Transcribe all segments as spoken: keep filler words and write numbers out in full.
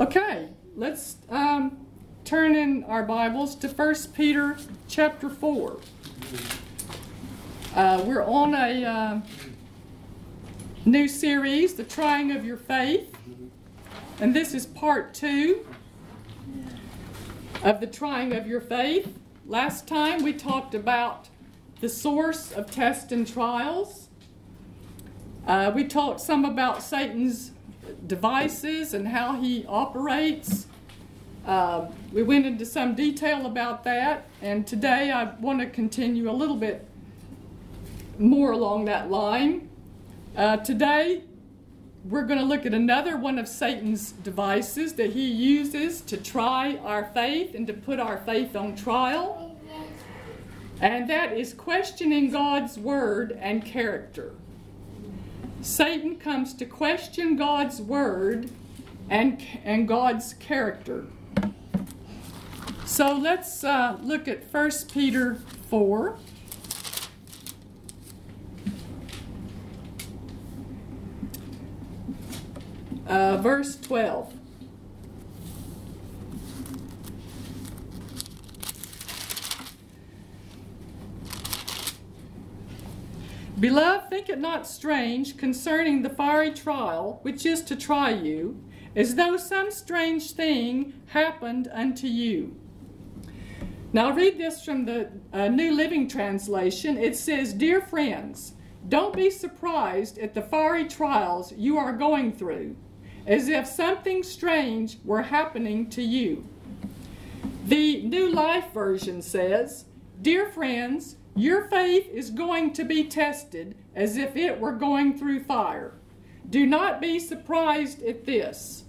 Okay, let's um, turn in our Bibles to First Peter chapter four. Uh, we're on a uh, new series, The Trying of Your Faith. And this is part two of The Trying of Your Faith. Last time we talked about the source of tests and trials. Uh, we talked some about Satan's devices and how he operates. Uh, we went into some detail about that, and today I want to continue a little bit more along that line. Uh, today we're going to look at another one of Satan's devices that he uses to try our faith and to put our faith on trial, and that is questioning God's word and character. Satan comes to question God's word and and God's character. So let's uh, look at First Peter four. Uh, verse twelve. Beloved, think it not strange concerning the fiery trial which is to try you, as though some strange thing happened unto you. Now I'll read this from the uh, New Living Translation. It says, Dear friends, don't be surprised at the fiery trials you are going through, as if something strange were happening to you. The New Life Version says, Dear friends, your faith is going to be tested as if it were going through fire. Do not be surprised at this.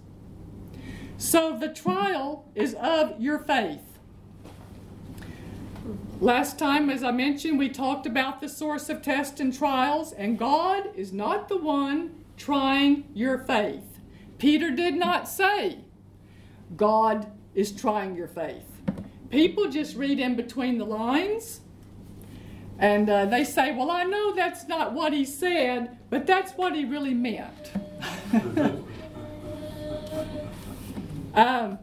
So the trial is of your faith. Last time, as I mentioned, we talked about the source of tests and trials, and God is not the one trying your faith. Peter did not say God is trying your faith. People just read in between the lines. And uh, they say, well, I know that's not what he said, but that's what he really meant. um,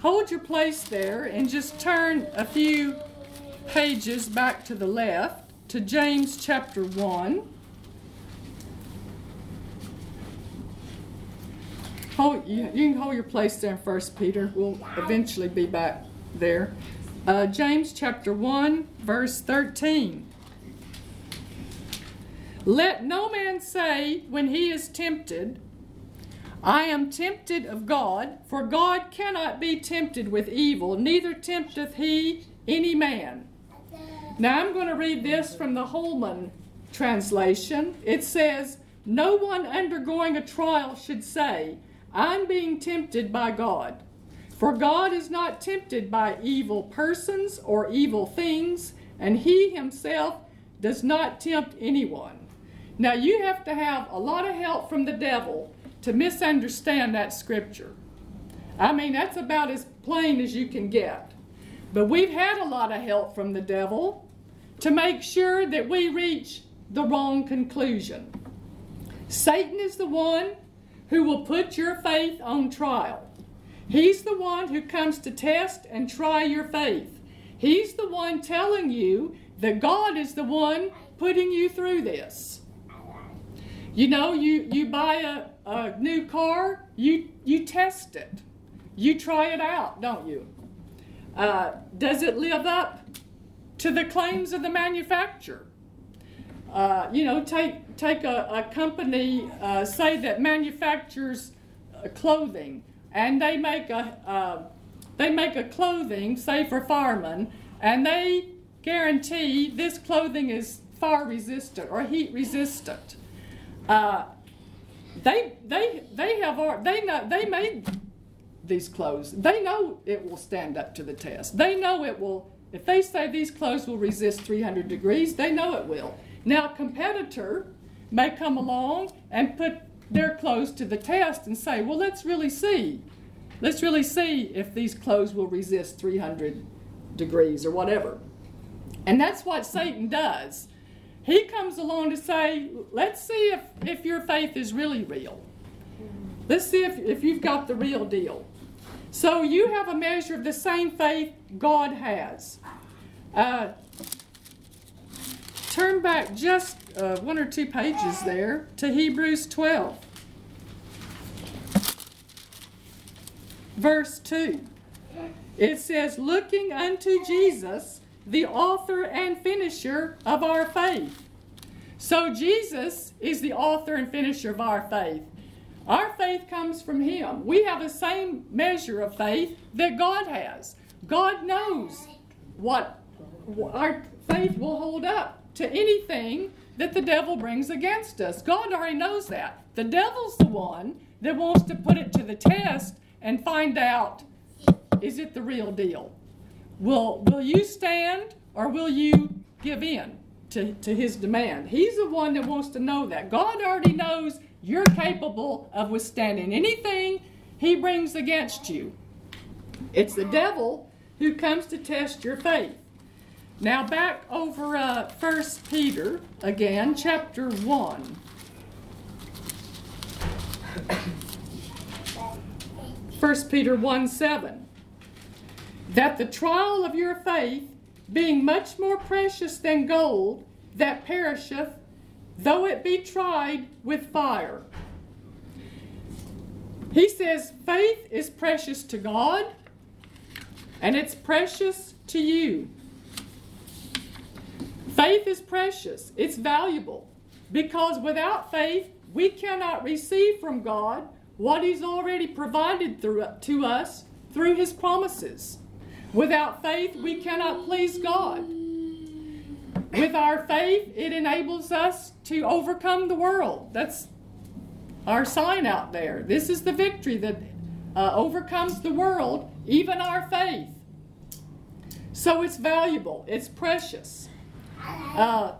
hold your place there and just turn a few pages back to the left to James chapter one. Hold, you, you can hold your place there in First Peter. We'll eventually be back there. Uh, James chapter one, verse thirteen. Let no man say when he is tempted, I am tempted of God, for God cannot be tempted with evil, neither tempteth he any man. Now I'm going to read this from the Holman translation. It says, No one undergoing a trial should say, I'm being tempted by God. For God is not tempted by evil persons or evil things, and he himself does not tempt anyone. Now you have to have a lot of help from the devil to misunderstand that scripture. I mean, that's about as plain as you can get. But we've had a lot of help from the devil to make sure that we reach the wrong conclusion. Satan is the one who will put your faith on trial. He's the one who comes to test and try your faith. He's the one telling you that God is the one putting you through this. You know, you, you buy a, a new car, you, you test it. You try it out, don't you? Uh, does it live up to the claims of the manufacturer? Uh, you know, take, take a, a company, uh, say that manufactures uh, clothing. And they make a uh, they make a clothing, say for firemen, and they guarantee this clothing is fire resistant or heat resistant. Uh, they they they have they know they made these clothes. They know it will stand up to the test. They know it will. If they say these clothes will resist three hundred degrees, they know it will. Now, a competitor may come along and put their clothes to the test and say, well, let's really see. Let's really see if these clothes will resist three hundred degrees or whatever. And that's what Satan does. He comes along to say, let's see if, if your faith is really real. Let's see if, if you've got the real deal. So you have a measure of the same faith God has. Uh, turn back just uh, one or two pages there to Hebrews twelve. Verse two. It says, looking unto Jesus, the author and finisher of our faith. So Jesus is the author and finisher of our faith. Our faith comes from Him. We have the same measure of faith that God has. God knows what our faith will hold up to anything that the devil brings against us. God already knows that. The devil's the one that wants to put it to the test and find out, is it the real deal? Will, will you stand or will you give in to, to his demand? He's the one that wants to know that. God already knows you're capable of withstanding anything he brings against you. It's the devil who comes to test your faith. Now back over uh, First Peter again, chapter one. First Peter one seven. That the trial of your faith, being much more precious than gold that perisheth, though it be tried with fire. He says faith is precious to God, and it's precious to you. Faith is precious. It's valuable. Because without faith, we cannot receive from God what He's already provided through, to us through His promises. Without faith, we cannot please God. With our faith, it enables us to overcome the world. That's our sign out there. This is the victory that uh, overcomes the world, even our faith. So it's valuable. It's precious. Uh,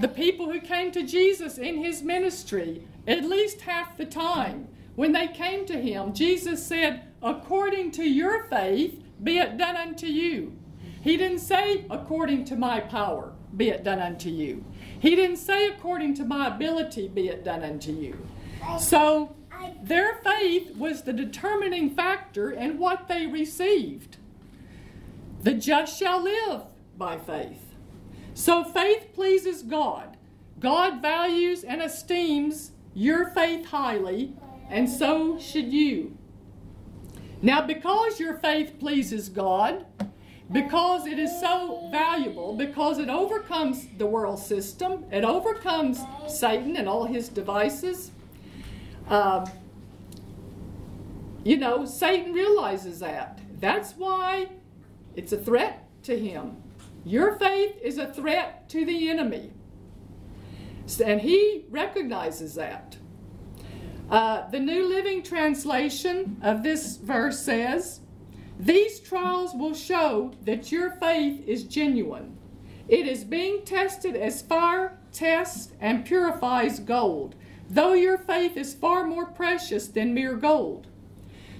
the people who came to Jesus in His ministry, at least half the time, when they came to Him, Jesus said, according to your faith, be it done unto you. He didn't say, according to my power, be it done unto you. He didn't say, according to my ability, be it done unto you. So their faith was the determining factor in what they received. The just shall live by faith. So faith pleases God. God values and esteems your faith highly, and so should you. Now, because your faith pleases God, because it is so valuable, because it overcomes the world system, it overcomes Satan and all his devices. Uh, you know, Satan realizes that. That's why it's a threat to him. Your faith is a threat to the enemy. And he recognizes that. Uh, the New Living Translation of this verse says, these trials will show that your faith is genuine. It is being tested as fire tests and purifies gold, though your faith is far more precious than mere gold.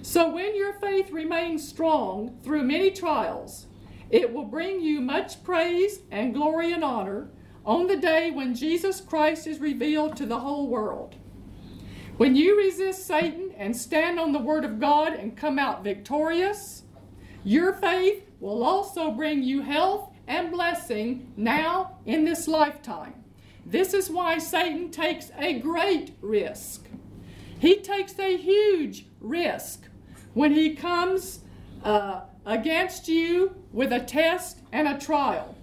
So when your faith remains strong through many trials, it will bring you much praise and glory and honor on the day when Jesus Christ is revealed to the whole world. When you resist Satan and stand on the Word of God and come out victorious, your faith will also bring you health and blessing now in this lifetime. This is why Satan takes a great risk. He takes a huge risk when he comes uh, against you with a test and a trial.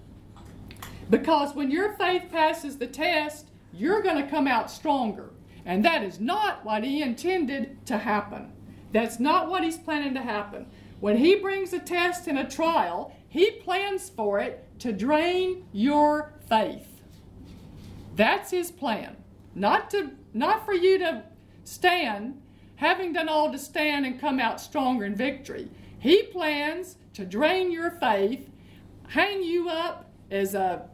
Because when your faith passes the test, you're going to come out stronger. And that is not what he intended to happen. That's not what he's planning to happen. When he brings a test and a trial, he plans for it to drain your faith. That's his plan. Not to, not for you to stand, having done all to stand and come out stronger in victory. He plans to drain your faith, hang you up as a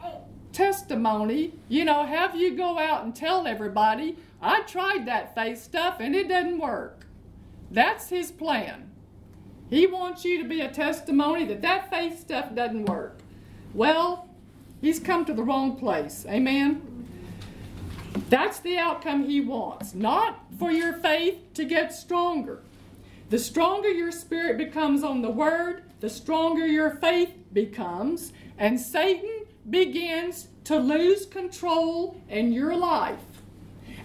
testimony, you know, have you go out and tell everybody, I tried that faith stuff and it doesn't work. That's his plan. He wants you to be a testimony that that faith stuff doesn't work. Well, he's come to the wrong place. Amen? That's the outcome he wants, not for your faith to get stronger. The stronger your spirit becomes on the Word, the stronger your faith becomes, and Satan begins to lose control in your life.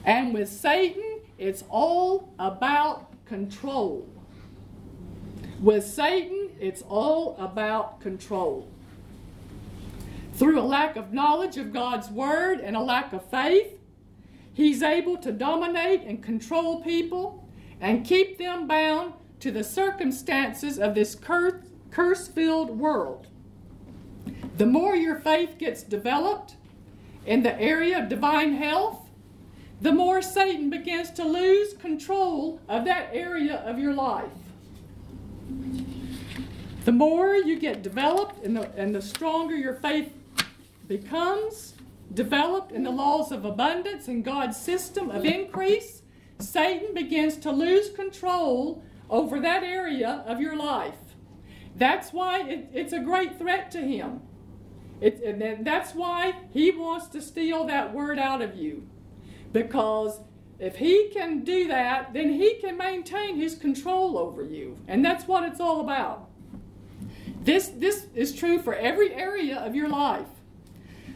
And with Satan, it's all about control. With Satan, it's all about control. Through a lack of knowledge of God's Word and a lack of faith, he's able to dominate and control people and keep them bound to the circumstances of this cur- curse-filled world. The more your faith gets developed in the area of divine health, the more Satan begins to lose control of that area of your life. The more you get developed and the, and the stronger your faith becomes, developed in the laws of abundance and God's system of increase, Satan begins to lose control over that area of your life. That's why it, it's a great threat to him. It, and that's why he wants to steal that word out of you. Because if he can do that, then he can maintain his control over you. And that's what it's all about. This, this is true for every area of your life.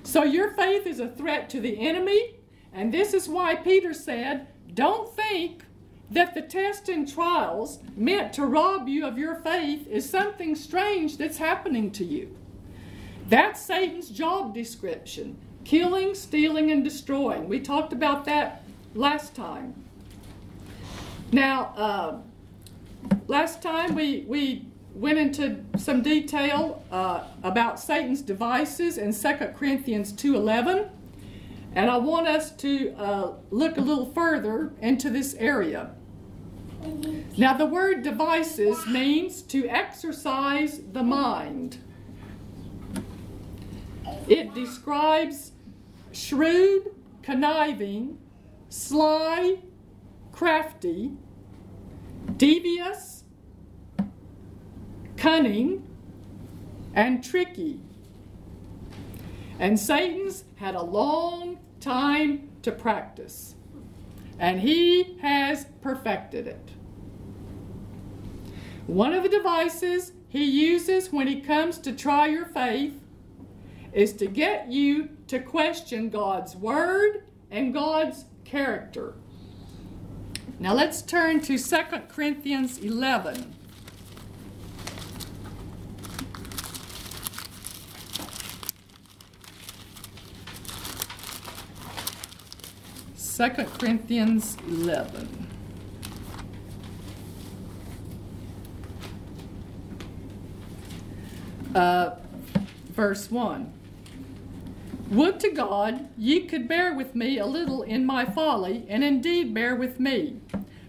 So your faith is a threat to the enemy, and this is why Peter said, don't think that the tests and trials meant to rob you of your faith is something strange that's happening to you. That's Satan's job description, killing, stealing, and destroying. We talked about that last time. Now, uh, last time we... we went into some detail uh, about Satan's devices in Second Corinthians two eleven, and I want us to uh, look a little further into this area. Now, the word devices means to exercise the mind. It describes shrewd, conniving, sly, crafty, devious, cunning, and tricky. And Satan's had a long time to practice, and he has perfected it. One of the devices he uses when he comes to try your faith is to get you to question God's Word and God's character. Now let's turn to Second Corinthians eleven. Second Corinthians eleven. Uh, verse one. Would to God ye could bear with me a little in my folly, and indeed bear with me.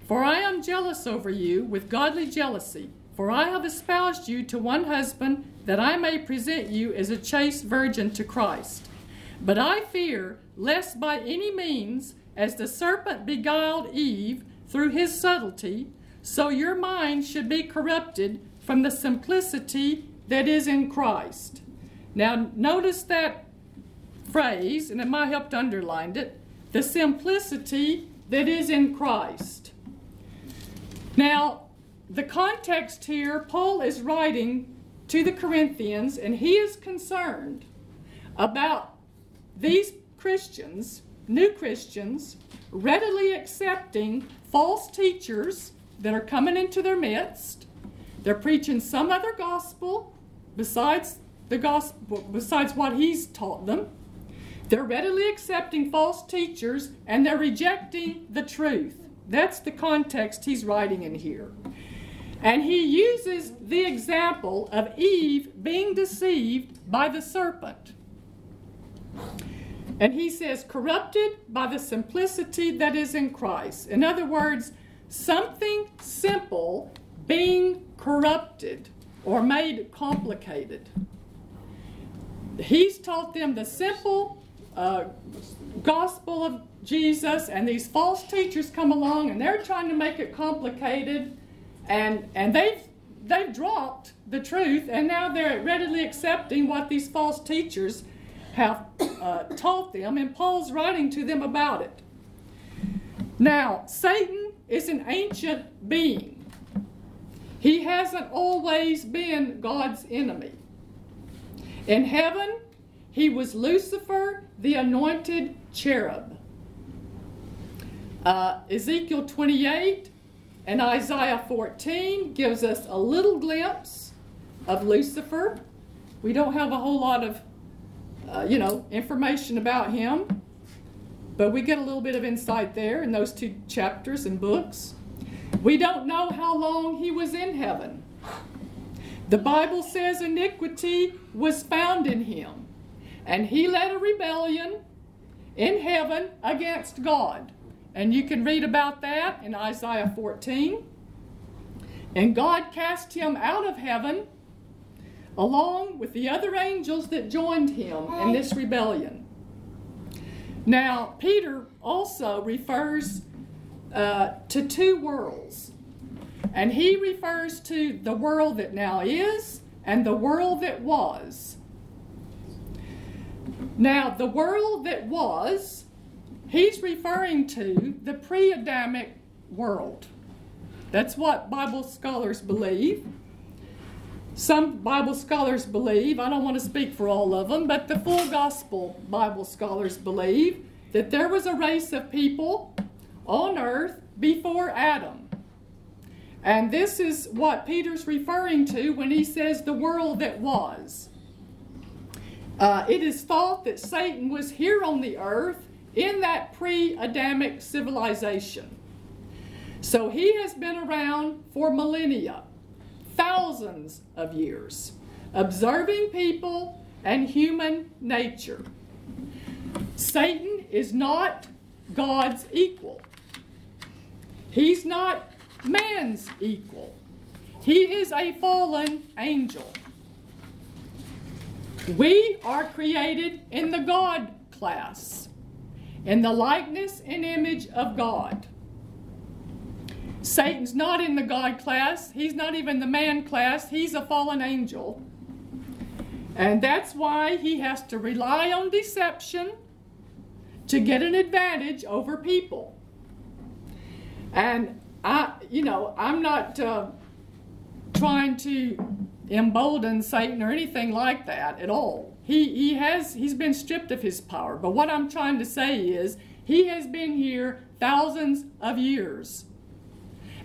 For I am jealous over you with godly jealousy. For I have espoused you to one husband, that I may present you as a chaste virgin to Christ. But I fear, lest by any means, as the serpent beguiled Eve through his subtlety, so your mind should be corrupted from the simplicity that is in Christ. Now notice that phrase, and it might help to underline it, the simplicity that is in Christ. Now, the context here, Paul is writing to the Corinthians, and he is concerned about these Christians, new Christians, readily accepting false teachers that are coming into their midst. They're preaching some other gospel besides the gospel, besides what he's taught them. They're readily accepting false teachers, and they're rejecting the truth. That's the context he's writing in here. And he uses the example of Eve being deceived by the serpent. And he says, corrupted by the simplicity that is in Christ. In other words, something simple being corrupted or made complicated. He's taught them the simple uh, gospel of Jesus, and these false teachers come along and they're trying to make it complicated, and, and they've, they've dropped the truth, and now they're readily accepting what these false teachers have uh, taught them, and Paul's writing to them about it. Now, Satan is an ancient being. He hasn't always been God's enemy. In heaven, he was Lucifer, the anointed cherub. Uh, Ezekiel twenty-eight and Isaiah fourteen gives us a little glimpse of Lucifer. We don't have a whole lot of, uh, you know, information about him, but we get a little bit of insight there in those two chapters and books. We don't know how long he was in heaven. The Bible says iniquity was found in him, and he led a rebellion in heaven against God. And you can read about that in Isaiah fourteen. And God cast him out of heaven along with the other angels that joined him in this rebellion. Now, Peter also refers uh, to two worlds. And he refers to the world that now is and the world that was. Now, the world that was, he's referring to the pre-Adamic world. That's what Bible scholars believe. Some Bible scholars believe, I don't want to speak for all of them, but the full gospel Bible scholars believe that there was a race of people on earth before Adam. And this is what Peter's referring to when he says the world that was. Uh, it is thought that Satan was here on the earth in that pre-Adamic civilization. So he has been around for millennia, thousands of years, observing people and human nature. Satan is not God's equal. He's not man's equal. He is a fallen angel. We are created in the God class, in the likeness and image of God. Satan's not in the God class. He's not even the man class. He's a fallen angel. And that's why he has to rely on deception to get an advantage over people. And I, you know, I'm not uh, trying to embolden Satan or anything like that at all. He he has he's been stripped of his power. But what I'm trying to say is he has been here thousands of years.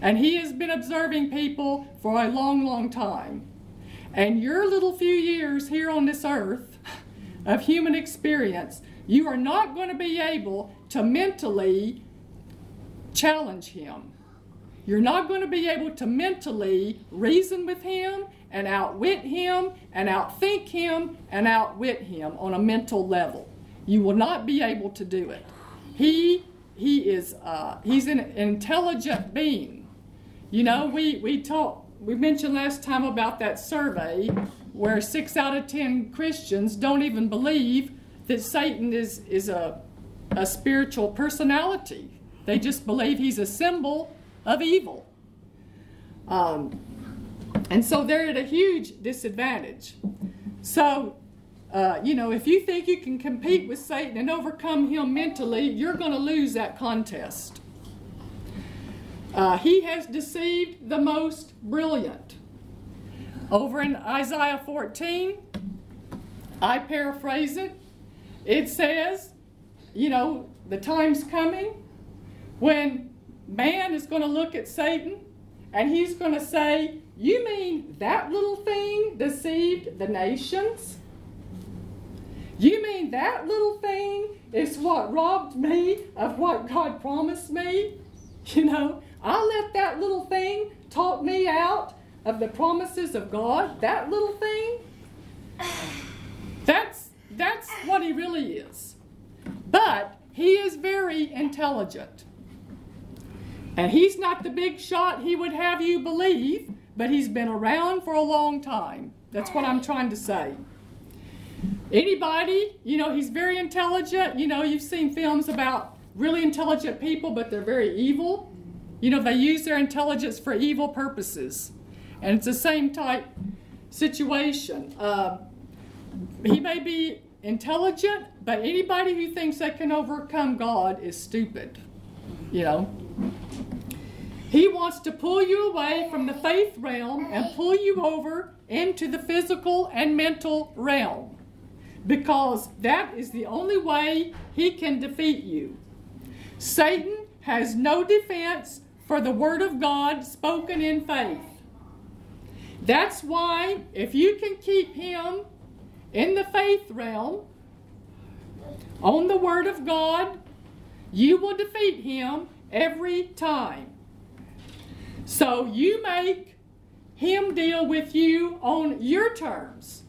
And he has been observing people for a long, long time. And your little few years here on this earth of human experience, you are not going to be able to mentally challenge him. You're not going to be able to mentally reason with him and outwit him, and outthink him, and outwit him on a mental level. You will not be able to do it. He he is uh, he's an intelligent being. You know, we we talked we mentioned last time about that survey where six out of ten Christians don't even believe that Satan is is a a spiritual personality. They just believe he's a symbol of evil. Um. And so they're at a huge disadvantage. So, uh, you know, if you think you can compete with Satan and overcome him mentally, you're going to lose that contest. Uh, he has deceived the most brilliant. Over in Isaiah fourteen, I paraphrase it. It says, you know, the time's coming when man is going to look at Satan and he's going to say, "You mean that little thing deceived the nations? You mean that little thing is what robbed me of what God promised me? You know, I let that little thing talk me out of the promises of God. That little thing?" That's, that's what he really is. But he is very intelligent. And he's not the big shot he would have you believe, but he's been around for a long time. That's what I'm trying to say. Anybody, you know, he's very intelligent. You know, you've seen films about really intelligent people, but they're very evil. You know, they use their intelligence for evil purposes. And it's the same type situation. Uh, he may be intelligent, but anybody who thinks they can overcome God is stupid. You know, he wants to pull you away from the faith realm and pull you over into the physical and mental realm, because that is the only way he can defeat you. Satan has no defense for the word of God spoken in faith. That's why if you can keep him in the faith realm, on the word of God, you will defeat him every time. So you make him deal with you on your terms.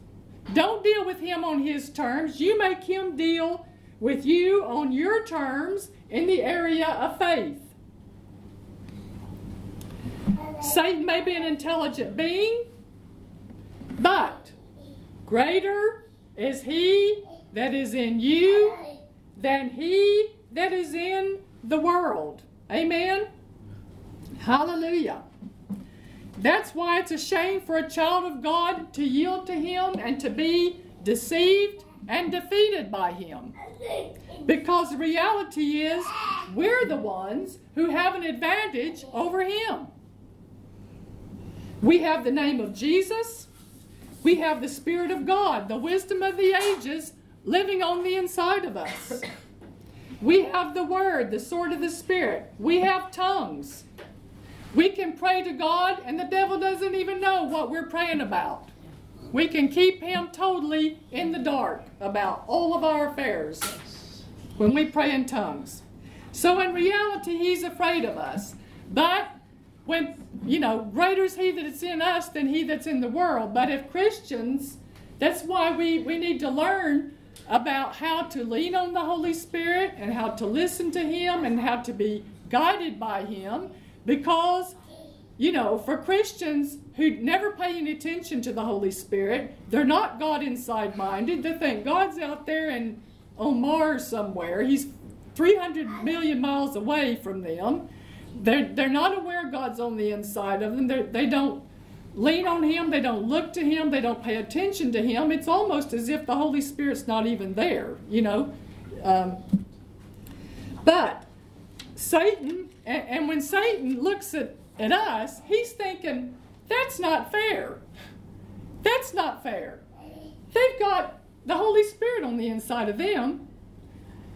Don't deal with him on his terms. You make him deal with you on your terms in the area of faith. Satan may be an intelligent being, but greater is he that is in you than he that is in the world. Amen? Hallelujah. That's why it's a shame for a child of God to yield to him and to be deceived and defeated by him. Because the reality is, we're the ones who have an advantage over him. We have the name of Jesus. We have the Spirit of God, the wisdom of the ages, living on the inside of us. We have the Word, the sword of the Spirit. We have tongues. We can pray to God, and the devil doesn't even know what we're praying about. We can keep him totally in the dark about all of our affairs when we pray in tongues. So in reality, he's afraid of us. But when, you know, greater is he that is in us than he that's in the world. But if Christians, that's why we, we need to learn about how to lean on the Holy Spirit and how to listen to him and how to be guided by him. Because, you know, for Christians who never pay any attention to the Holy Spirit, they're not God inside minded. They think God's out there and on Mars somewhere. He's three hundred million miles away from them. They're, they're not aware God's on the inside of them. They're, they don't lean on him. They don't look to him. They don't pay attention to him. It's almost as if the Holy Spirit's not even there, you know. Um, but Satan, and, and when Satan looks at, at us, he's thinking, that's not fair. That's not fair. They've got the Holy Spirit on the inside of them.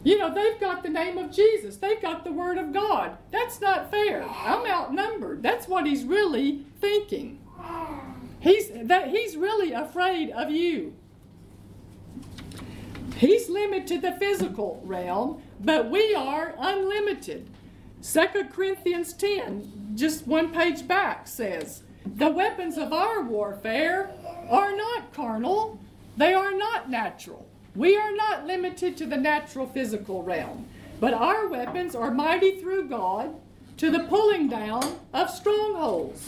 You know, they've got the name of Jesus. They've got the Word of God. That's not fair. I'm outnumbered. That's what he's really thinking. He's, that, he's really afraid of you. He's limited to the physical realm, but we are unlimited. Second Corinthians ten, just one page back, says, the weapons of our warfare are not carnal. They are not natural. We are not limited to the natural physical realm, but our weapons are mighty through God to the pulling down of strongholds.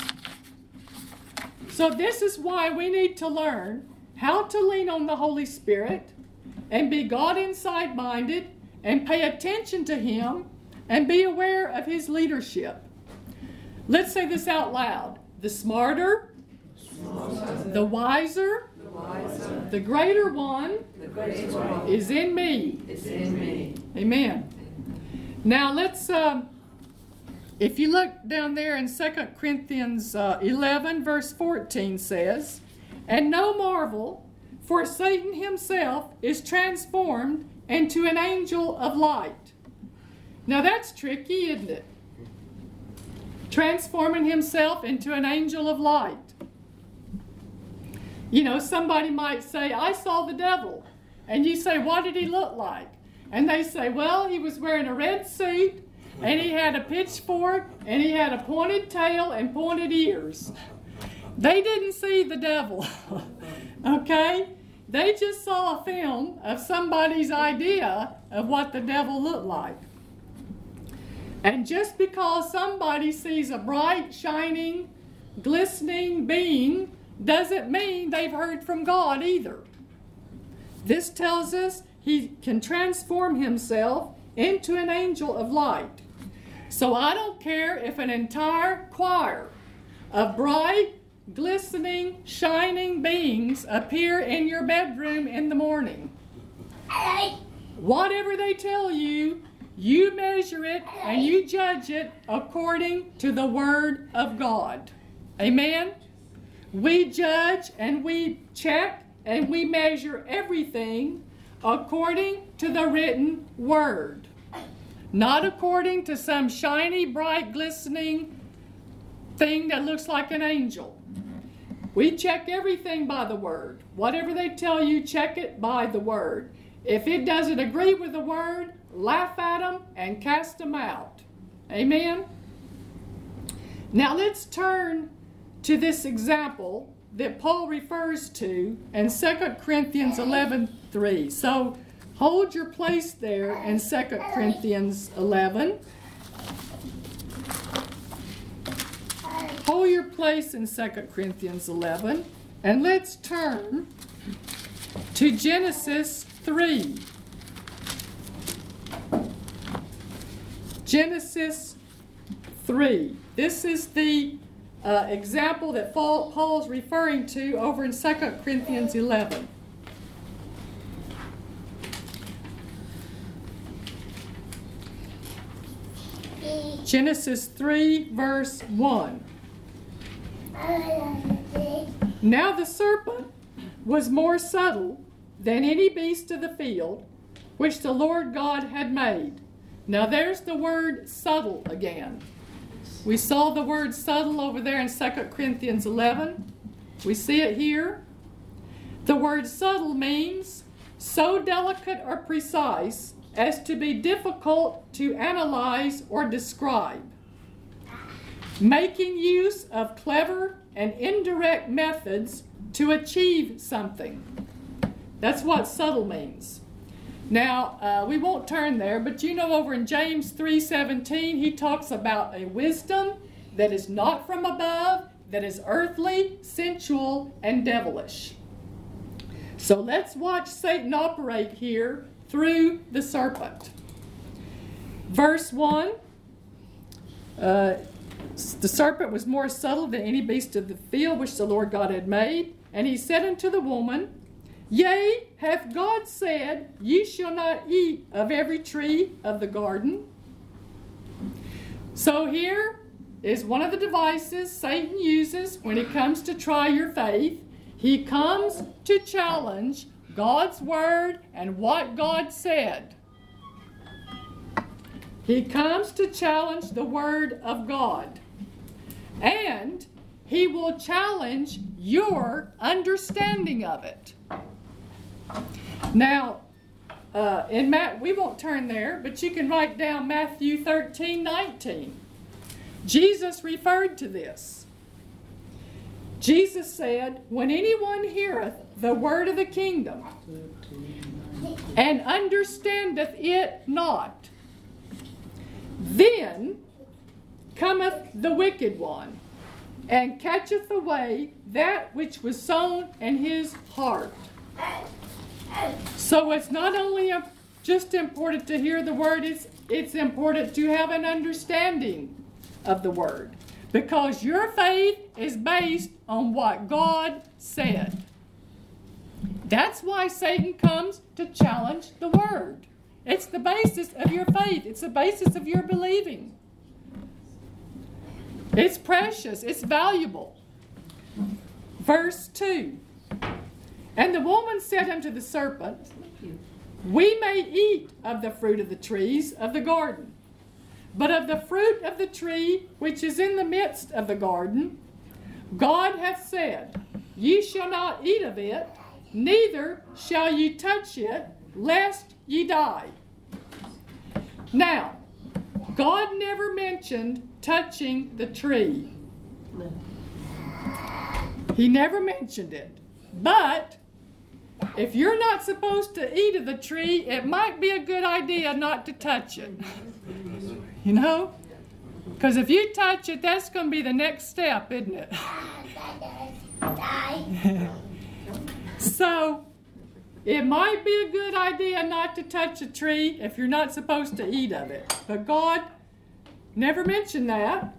So this is why we need to learn how to lean on the Holy Spirit and be God inside minded and pay attention to him and be aware of his leadership. Let's say this out loud. The smarter, the wiser, the greater one is in me. It's in me. Amen. Now let's, um, if you look down there in Second Corinthians uh, eleven, verse fourteen says, and no marvel, for Satan himself is transformed into an angel of light. Now that's tricky, isn't it? Transforming himself into an angel of light. You know, somebody might say, I saw the devil. And you say, what did he look like? And they say, well, he was wearing a red suit, and he had a pitchfork, and he had a pointed tail and pointed ears. They didn't see the devil, okay? They just saw a film of somebody's idea of what the devil looked like. And just because somebody sees a bright, shining, glistening being doesn't mean they've heard from God either. This tells us he can transform himself into an angel of light. So I don't care if an entire choir of bright, glistening, shining beings appear in your bedroom in the morning. Whatever they tell you, you measure it and you judge it according to the Word of God. Amen? We judge and we check and we measure everything according to the written Word. Not according to some shiny, bright, glistening thing that looks like an angel. We check everything by the Word. Whatever they tell you, check it by the Word. If it doesn't agree with the Word, laugh at them and cast them out. Amen? Now let's turn to this example that Paul refers to in Second Corinthians eleven three. So hold your place there in Second Corinthians eleven. Hold your place in Second Corinthians eleven. And let's turn to Genesis three. Genesis three. This is the uh, example that Paul's referring to over in Second Corinthians eleven. Genesis three, verse one. Now the serpent was more subtle than any beast of the field which the Lord God had made. Now there's the word subtle again. We saw the word subtle over there in Second Corinthians eleven. We see it here. The word subtle means so delicate or precise as to be difficult to analyze or describe. Making use of clever and indirect methods to achieve something. That's what subtle means. Now, uh, we won't turn there, but you know over in James three seventeen, he talks about a wisdom that is not from above, that is earthly, sensual, and devilish. So let's watch Satan operate here through the serpent. Verse one, uh, the serpent was more subtle than any beast of the field which the Lord God had made. And he said unto the woman, Yea, hath God said, Ye shall not eat of every tree of the garden? So here is one of the devices Satan uses when it comes to try your faith. He comes to challenge God's word and what God said. He comes to challenge the word of God. And he will challenge your understanding of it. Now, uh, in Matt, we won't turn there, but you can write down Matthew thirteen nineteen. Jesus referred to this. Jesus said, When anyone heareth the word of the kingdom and understandeth it not, then cometh the wicked one and catcheth away that which was sown in his heart. So it's not only a, just important to hear the word, it's, it's important to have an understanding of the word. Because your faith is based on what God said. That's why Satan comes to challenge the word. It's the basis of your faith. It's the basis of your believing. It's precious. It's valuable. Verse two. And the woman said unto the serpent, We may eat of the fruit of the trees of the garden, but of the fruit of the tree which is in the midst of the garden, God hath said, Ye shall not eat of it, neither shall ye touch it, lest ye die. Now, God never mentioned touching the tree. He never mentioned it. But if you're not supposed to eat of the tree, it might be a good idea not to touch it. You know? Because if you touch it, that's going to be the next step, isn't it? So, it might be a good idea not to touch a tree if you're not supposed to eat of it. But God never mentioned that.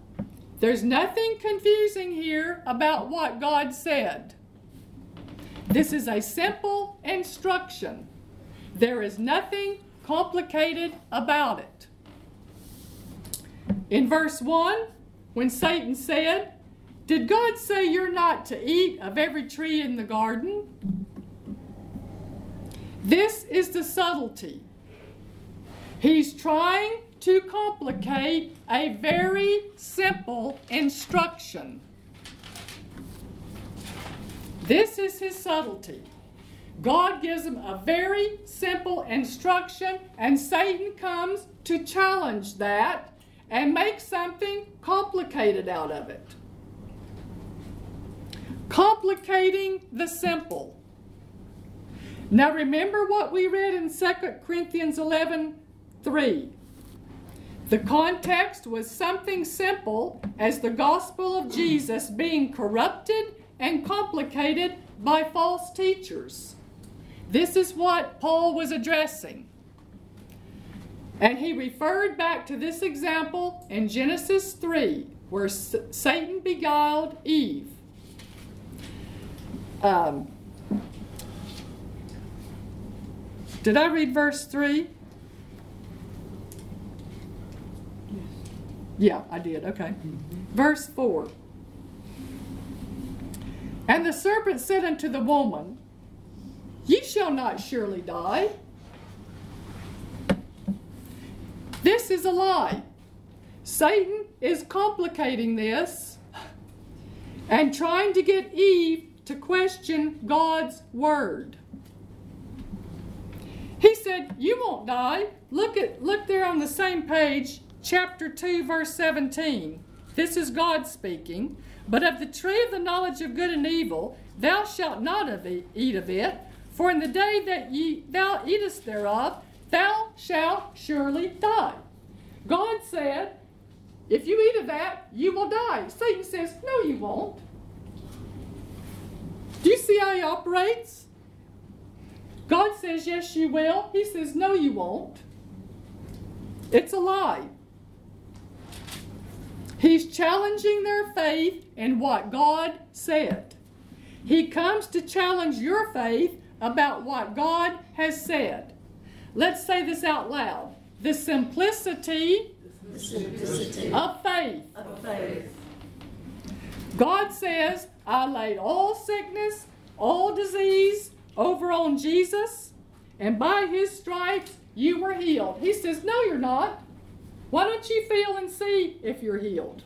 There's nothing confusing here about what God said. This is a simple instruction There is nothing complicated about it. In verse one, when Satan said, "Did God say you're not to eat of every tree in the garden?" This is the subtlety. He's trying to complicate a very simple instruction. This is his subtlety. God gives him a very simple instruction, and Satan comes to challenge that and make something complicated out of it. Complicating the simple. Now remember what we read in Second Corinthians eleven three. The context was something simple as the gospel of Jesus being corrupted and complicated by false teachers. This is what Paul was addressing. And he referred back to this example in Genesis three, where S- Satan beguiled Eve. Um, did I read verse three? Yeah, I did. Okay. Verse four. And the serpent said unto the woman, "Ye shall not surely die." This is a lie. Satan is complicating this and trying to get Eve to question God's word. He said, "You won't die." Look at look there on the same page, chapter two, verse seventeen. This is God speaking. "But of the tree of the knowledge of good and evil, thou shalt not of e- eat of it. For in the day that ye thou eatest thereof, thou shalt surely die." God said, if you eat of that, you will die. Satan says, no, you won't. Do you see how he operates? God says, yes, you will. He says, no, you won't. It's a lie. He's challenging their faith in what God said. He comes to challenge your faith about what God has said. Let's say this out loud. The simplicity, the simplicity of, faith. of faith. God says, I laid all sickness, all disease over on Jesus, and by his stripes you were healed. He says, no, you're not. Why don't you feel and see if you're healed?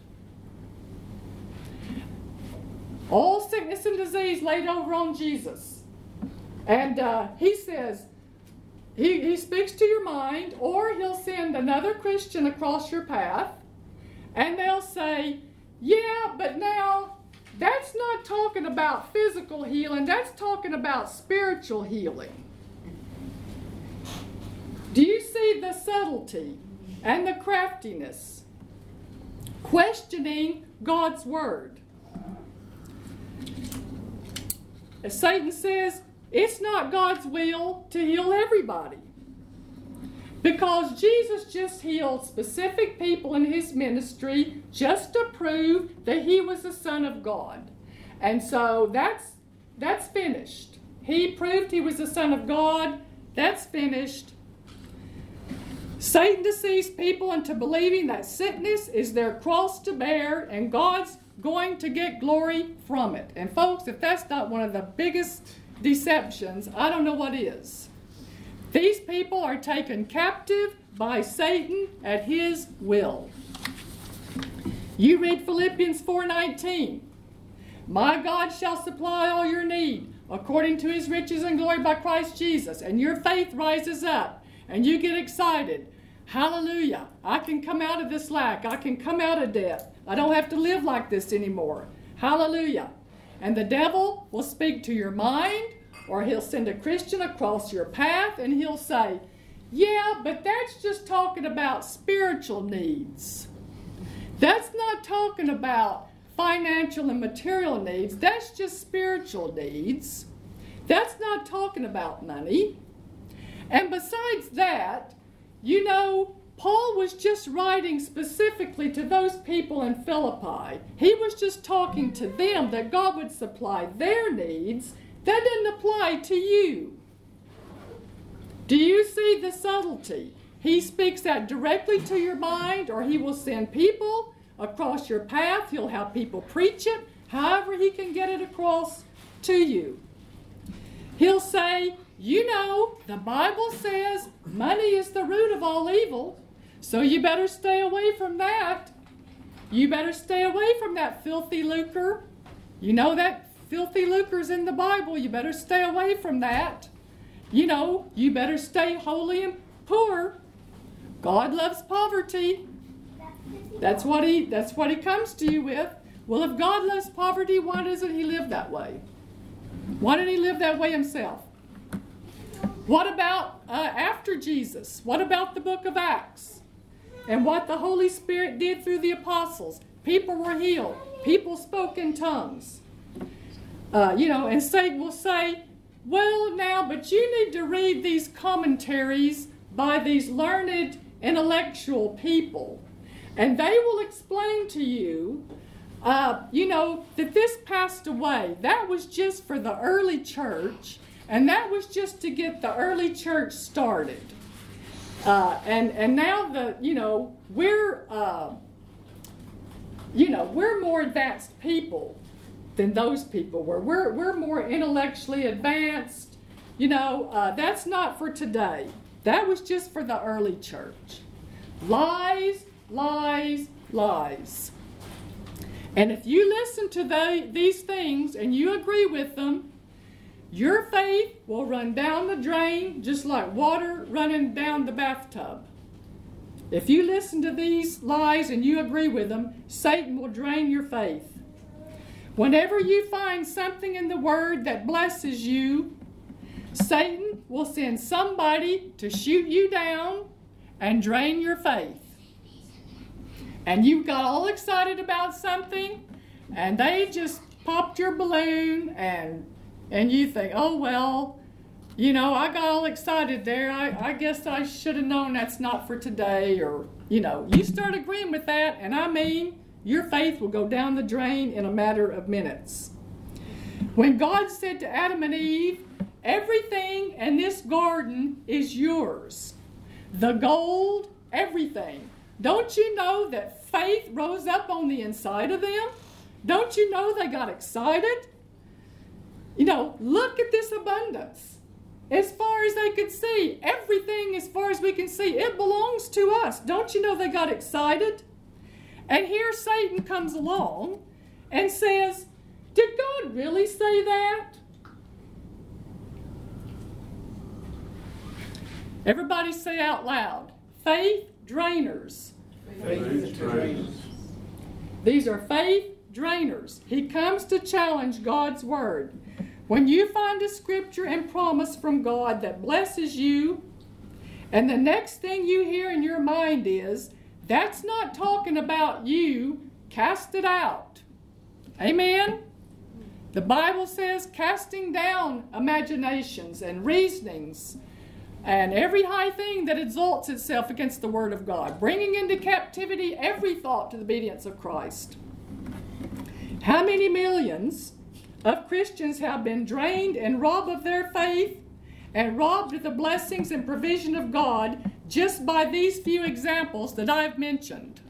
All sickness and disease laid over on Jesus. And uh, he says, he, he speaks to your mind, or he'll send another Christian across your path, and they'll say, yeah, but now that's not talking about physical healing, that's talking about spiritual healing. Do you see the subtlety? And the craftiness, questioning God's word. As Satan says, it's not God's will to heal everybody, because Jesus just healed specific people in his ministry just to prove that he was the Son of God. And so that's that's finished. He proved he was the Son of God. That's finished. Satan deceives people into believing that sickness is their cross to bear and God's going to get glory from it. And folks, if that's not one of the biggest deceptions, I don't know what is. These people are taken captive by Satan at his will. You read Philippians four nineteen. My God shall supply all your need according to his riches and glory by Christ Jesus. And your faith rises up. And you get excited. Hallelujah. I can come out of this lack. I can come out of death. I don't have to live like this anymore. Hallelujah. And the devil will speak to your mind, or he'll send a Christian across your path, and he'll say, yeah, but that's just talking about spiritual needs. That's not talking about financial and material needs. That's just spiritual needs. That's not talking about money. And besides that, you know, Paul was just writing specifically to those people in Philippi. He was just talking to them that God would supply their needs. That didn't apply to you. Do you see the subtlety? He speaks that directly to your mind, or he will send people across your path. He'll have people preach it, however he can get it across to you. He'll say, you know, the Bible says money is the root of all evil, so you better stay away from that. You better stay away from that filthy lucre. You know that filthy lucre's in the Bible. You better stay away from that. You know, you better stay holy and poor. God loves poverty. That's what he, that's what he comes to you with. Well, if God loves poverty, why doesn't he live that way? Why didn't he live that way himself? What about uh, after Jesus? What about the book of Acts? And what the Holy Spirit did through the apostles? People were healed. People spoke in tongues. Uh, you know, and Satan will say, well, now, but you need to read these commentaries by these learned intellectual people. And they will explain to you, uh, you know, that this passed away. That was just for the early church. And that was just to get the early church started. Uh, and, and now, the you know, we're, uh, you know, we're more advanced people than those people were. We're, we're more intellectually advanced. You know, uh, that's not for today. That was just for the early church. Lies, lies, lies. And if you listen to the, these things and you agree with them, your faith will run down the drain just like water running down the bathtub. If you listen to these lies and you agree with them, Satan will drain your faith. Whenever you find something in the Word that blesses you, Satan will send somebody to shoot you down and drain your faith. And you got all excited about something, and they just popped your balloon, and And you think, oh, well, you know, I got all excited there. I, I guess I should have known that's not for today. Or, you know, you start agreeing with that, and I mean, your faith will go down the drain in a matter of minutes. When God said to Adam and Eve, everything in this garden is yours. The gold, everything. Don't you know that faith rose up on the inside of them? Don't you know they got excited? You know, look at this abundance. As far as they could see, everything as far as we can see, it belongs to us. Don't you know they got excited? And here Satan comes along and says, did God really say that? Everybody say out loud, faith drainers. Faith drainers. These are faith drainers. He comes to challenge God's word. When you find a scripture and promise from God that blesses you, and the next thing you hear in your mind is, that's not talking about you, cast it out. Amen? The Bible says, casting down imaginations and reasonings and every high thing that exalts itself against the word of God, bringing into captivity every thought to the obedience of Christ. How many millions of Christians have been drained and robbed of their faith and robbed of the blessings and provision of God just by these few examples that I've mentioned.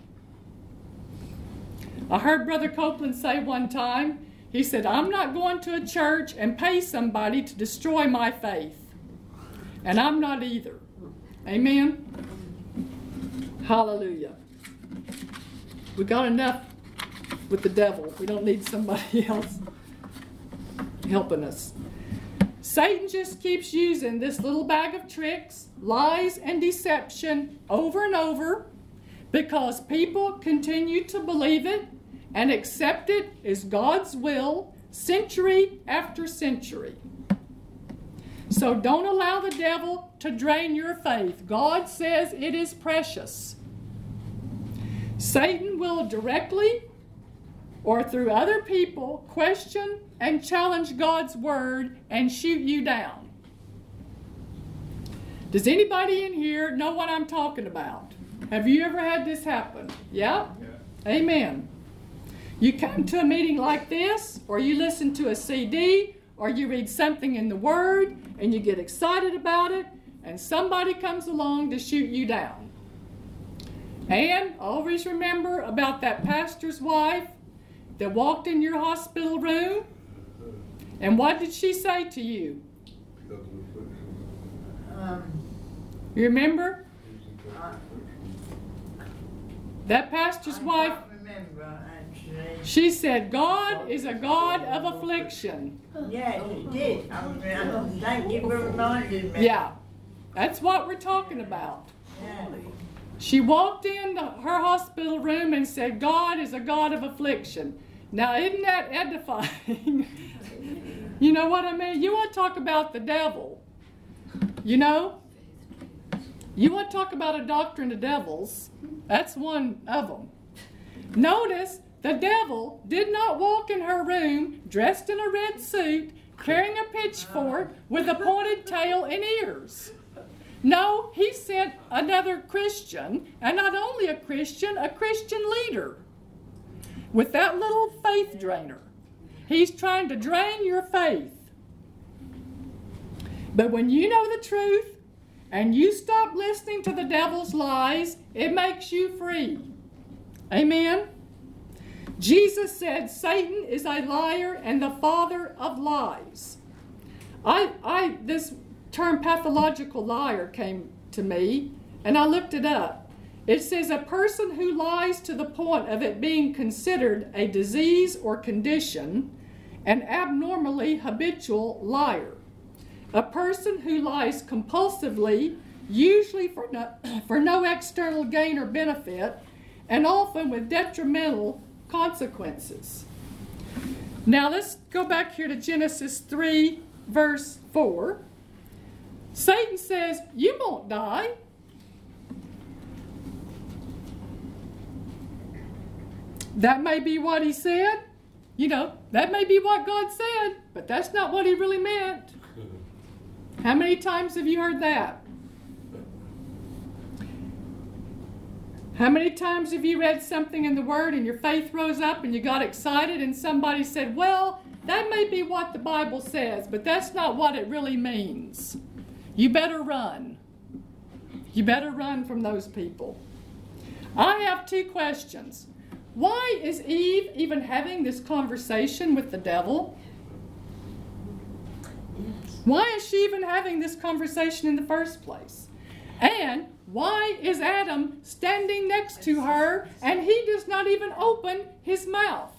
I heard Brother Copeland say one time, he said, I'm not going to a church and pay somebody to destroy my faith. And I'm not either. Amen? Hallelujah. We got enough with the devil. We don't need somebody else helping us. Satan just keeps using this little bag of tricks, lies, and deception over and over because people continue to believe it and accept it as God's will century after century. So don't allow the devil to drain your faith. God says it is precious. Satan will directly or through other people, question and challenge God's word and shoot you down. Does anybody in here know what I'm talking about? Have you ever had this happen? Yeah? Yeah. Amen. You come to a meeting like this, or you listen to a C D, or you read something in the Word, and you get excited about it, and somebody comes along to shoot you down. And always remember about that pastor's wife that walked in your hospital room. And what did she say to you? Um, you remember? Uh, that pastor's I wife, remember, she said, God is a God of affliction. Yeah, he did. I'm, thank you for reminding me. Yeah, that's what we're talking about. Yeah. She walked in her hospital room and said, God is a God of affliction. Now, isn't that edifying? You know what I mean? You want to talk about the devil. You know? You want to talk about a doctrine of devils. That's one of them. Notice the devil did not walk in her room dressed in a red suit, carrying a pitchfork with a pointed tail and ears. No, he sent another Christian, and not only a Christian, a Christian leader with that little faith drainer. He's trying to drain your faith. But when you know the truth and you stop listening to the devil's lies, it makes you free. Amen? Jesus said, Satan is a liar and the father of lies. I, I, this term pathological liar came to me, and I looked it up. It says a person who lies to the point of it being considered a disease or condition, an abnormally habitual liar. A person who lies compulsively, usually for no, for no external gain or benefit, and often with detrimental consequences. Now let's go back here to Genesis three, verse four. Satan says, you won't die. That may be what he said. You know, that may be what God said, but that's not what he really meant. How many times have you heard that? How many times have you read something in the Word and your faith rose up and you got excited and somebody said, well, that may be what the Bible says, but that's not what it really means. You better run. You better run from those people. I have two questions. Why is Eve even having this conversation with the devil? Why is she even having this conversation in the first place? And why is Adam standing next to her and he does not even open his mouth?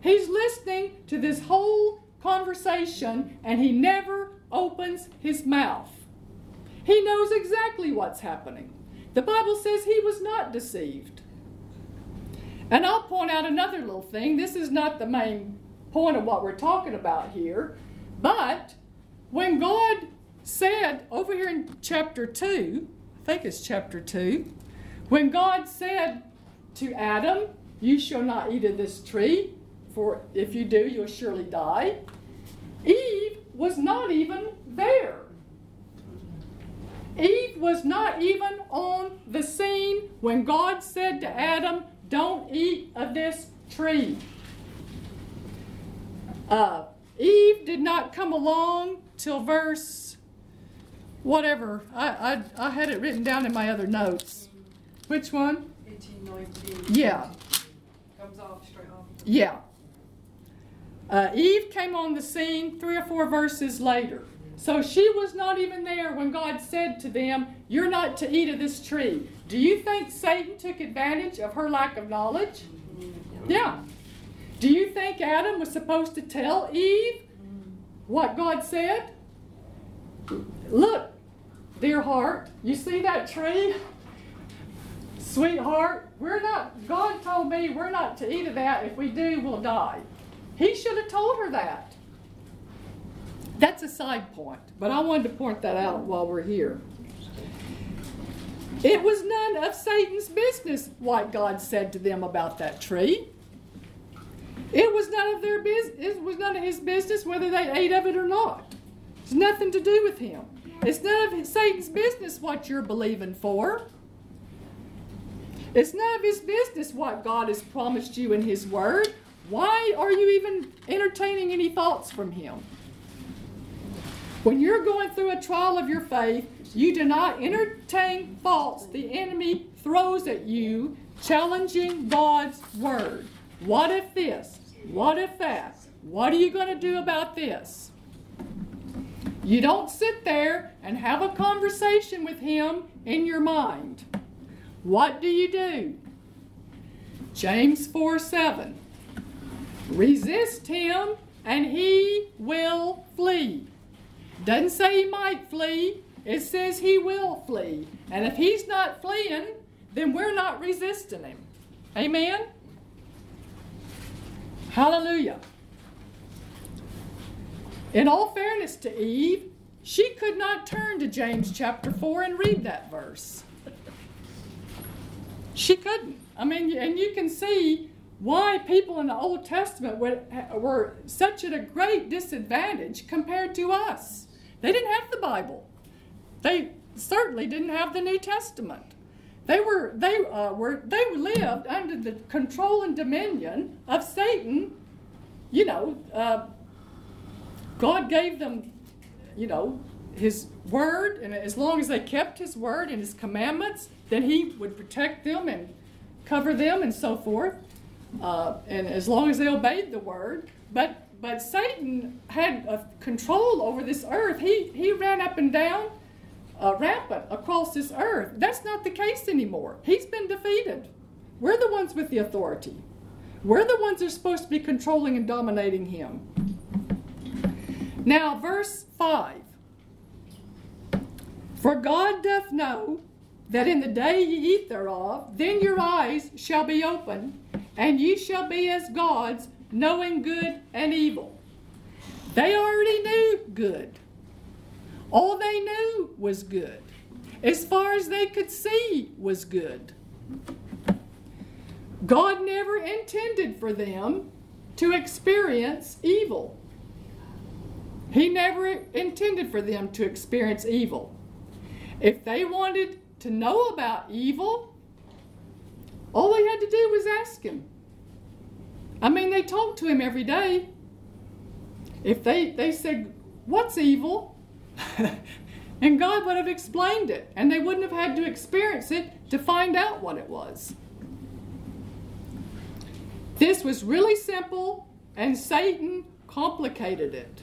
He's listening to this whole conversation and he never opens his mouth. He knows exactly what's happening. The Bible says he was not deceived. And I'll point out another little thing. This is not the main point of what we're talking about here. But when God said, over here in chapter two, I think it's chapter two, when God said to Adam, you shall not eat of this tree, for if you do, you'll surely die. Eve was not even there. Eve was not even on the scene when God said to Adam, don't eat of this tree. Uh, Eve did not come along till verse whatever. I, I I had it written down in my other notes. Which one? eighteen, nineteen. Yeah. Comes off straight off. Yeah. Uh, Eve came on the scene three or four verses later. So she was not even there when God said to them, you're not to eat of this tree. Do you think Satan took advantage of her lack of knowledge? Yeah. Do you think Adam was supposed to tell Eve what God said? Look, dear heart, you see that tree? Sweetheart, we're not, God told me we're not to eat of that. If we do, we'll die. He should have told her that. That's a side point, but I wanted to point that out while we're here. It was none of Satan's business what God said to them about that tree. It was none of their business. It was none of his business whether they ate of it or not. It's nothing to do with him. It's none of Satan's business what you're believing for. It's none of his business what God has promised you in his word. Why are you even entertaining any thoughts from him? When you're going through a trial of your faith, You do not entertain faults the enemy throws at you, challenging God's word. What if this? What if that? What are you going to do about this? You don't sit there and have a conversation with him in your mind. What do you do? James four seven. Resist him and he will flee. Doesn't say he might flee. It says he will flee. And if he's not fleeing, then we're not resisting him. Amen? Hallelujah. In all fairness to Eve, she could not turn to James chapter four and read that verse. She couldn't. I mean, and you can see why people in the Old Testament were, were such at a great disadvantage compared to us. They didn't have the Bible. They certainly didn't have the New Testament. They were they uh, were they lived under the control and dominion of Satan. You know, uh, God gave them, you know, His word, and as long as they kept His word and His commandments, then He would protect them and cover them and so forth. Uh, and as long as they obeyed the word, but but Satan had uh, control over this earth. He he ran up and down. Uh, rampant across this earth. That's not the case anymore. He's been defeated. We're the ones with the authority. We're the ones that are supposed to be controlling and dominating him. Now, verse five. For God doth know that in the day ye eat thereof, then your eyes shall be open, and ye shall be as gods, knowing good and evil. They already knew good. All they knew was good. As far as they could see was good. God never intended for them to experience evil. He never intended for them to experience evil. If they wanted to know about evil, all they had to do was ask him. I mean, they talked to him every day. If they, they said, "What's evil?" And God would have explained it, and they wouldn't have had to experience it to find out what it was. This was really simple, and Satan complicated it.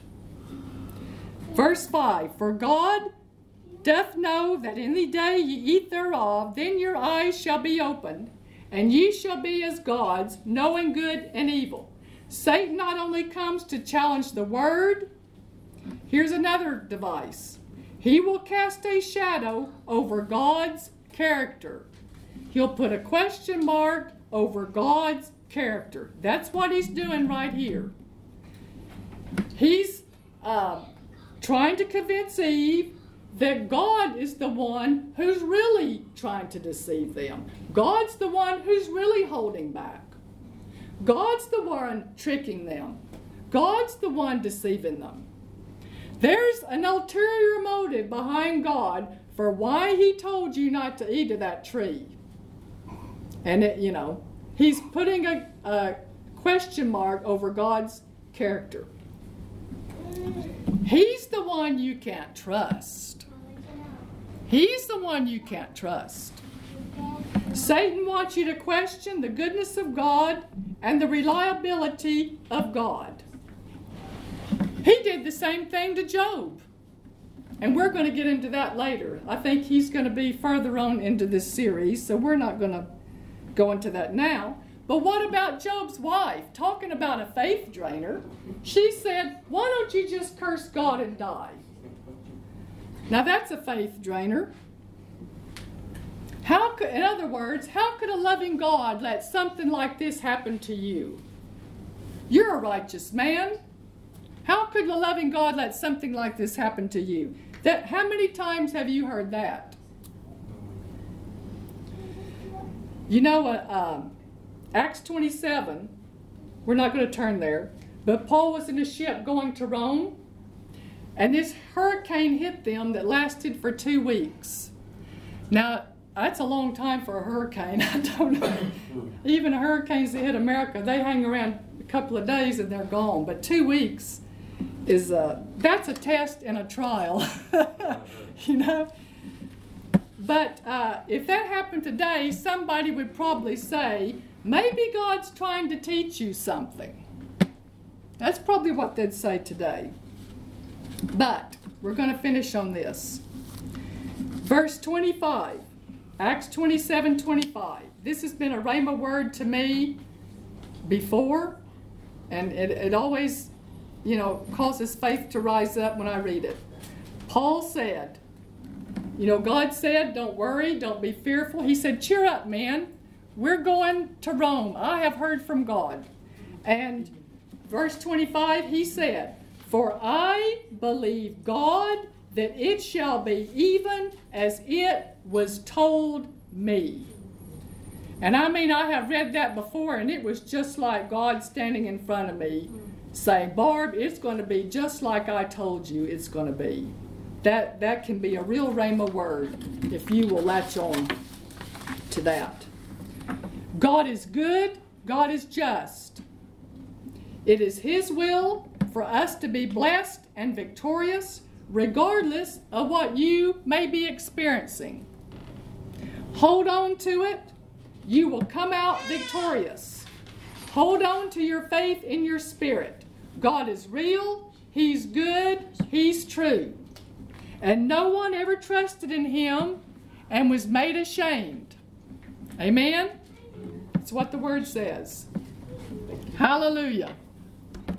Verse five, for God doth know that in the day ye eat thereof, then your eyes shall be opened, and ye shall be as gods, knowing good and evil. Satan not only comes to challenge the word, here's another device. He will cast a shadow over God's character. He'll put a question mark over God's character. That's what he's doing right here. He's uh, trying to convince Eve that God is the one who's really trying to deceive them. God's the one who's really holding back. God's the one tricking them. God's the one deceiving them. There's an ulterior motive behind God for why he told you not to eat of that tree. And, it, you know, he's putting a, a question mark over God's character. He's the one you can't trust. He's the one you can't trust. Satan wants you to question the goodness of God and the reliability of God. He did the same thing to Job. And we're going to get into that later. I think he's going to be further on into this series, so we're not going to go into that now. But what about Job's wife? Talking about a faith drainer, she said, "Why don't you just curse God and die?" Now that's a faith drainer. How could, in other words, how could a loving God let something like this happen to you? You're a righteous man. How could the loving God let something like this happen to you? That, how many times have you heard that? You know, uh, um, Acts twenty-seven, we're not going to turn there, but Paul was in a ship going to Rome, and this hurricane hit them that lasted for two weeks. Now, that's a long time for a hurricane. I don't know. Even hurricanes that hit America, they hang around a couple of days and they're gone, but two weeks. Is a, that's a test and a trial, you know. But uh, if that happened today, somebody would probably say, maybe God's trying to teach you something. That's probably what they'd say today. But we're going to finish on this. Verse twenty-five, Acts twenty-seven twenty-five. This has been a rhema word to me before, and it, it always, you know, causes faith to rise up when I read it. Paul said, you know, God said, don't worry, don't be fearful. He said, cheer up, man. We're going to Rome. I have heard from God. And verse twenty-five, he said, for I believe God that it shall be even as it was told me. And I mean, I have read that before, and it was just like God standing in front of me saying, Barb, it's going to be just like I told you it's going to be. That that can be a real rhema word if you will latch on to that. God is good. God is just. It is His will for us to be blessed and victorious regardless of what you may be experiencing. Hold on to it. You will come out victorious. Hold on to your faith in your spirit. God is real. He's good. He's true. And no one ever trusted in Him and was made ashamed. Amen? That's what the Word says. Hallelujah.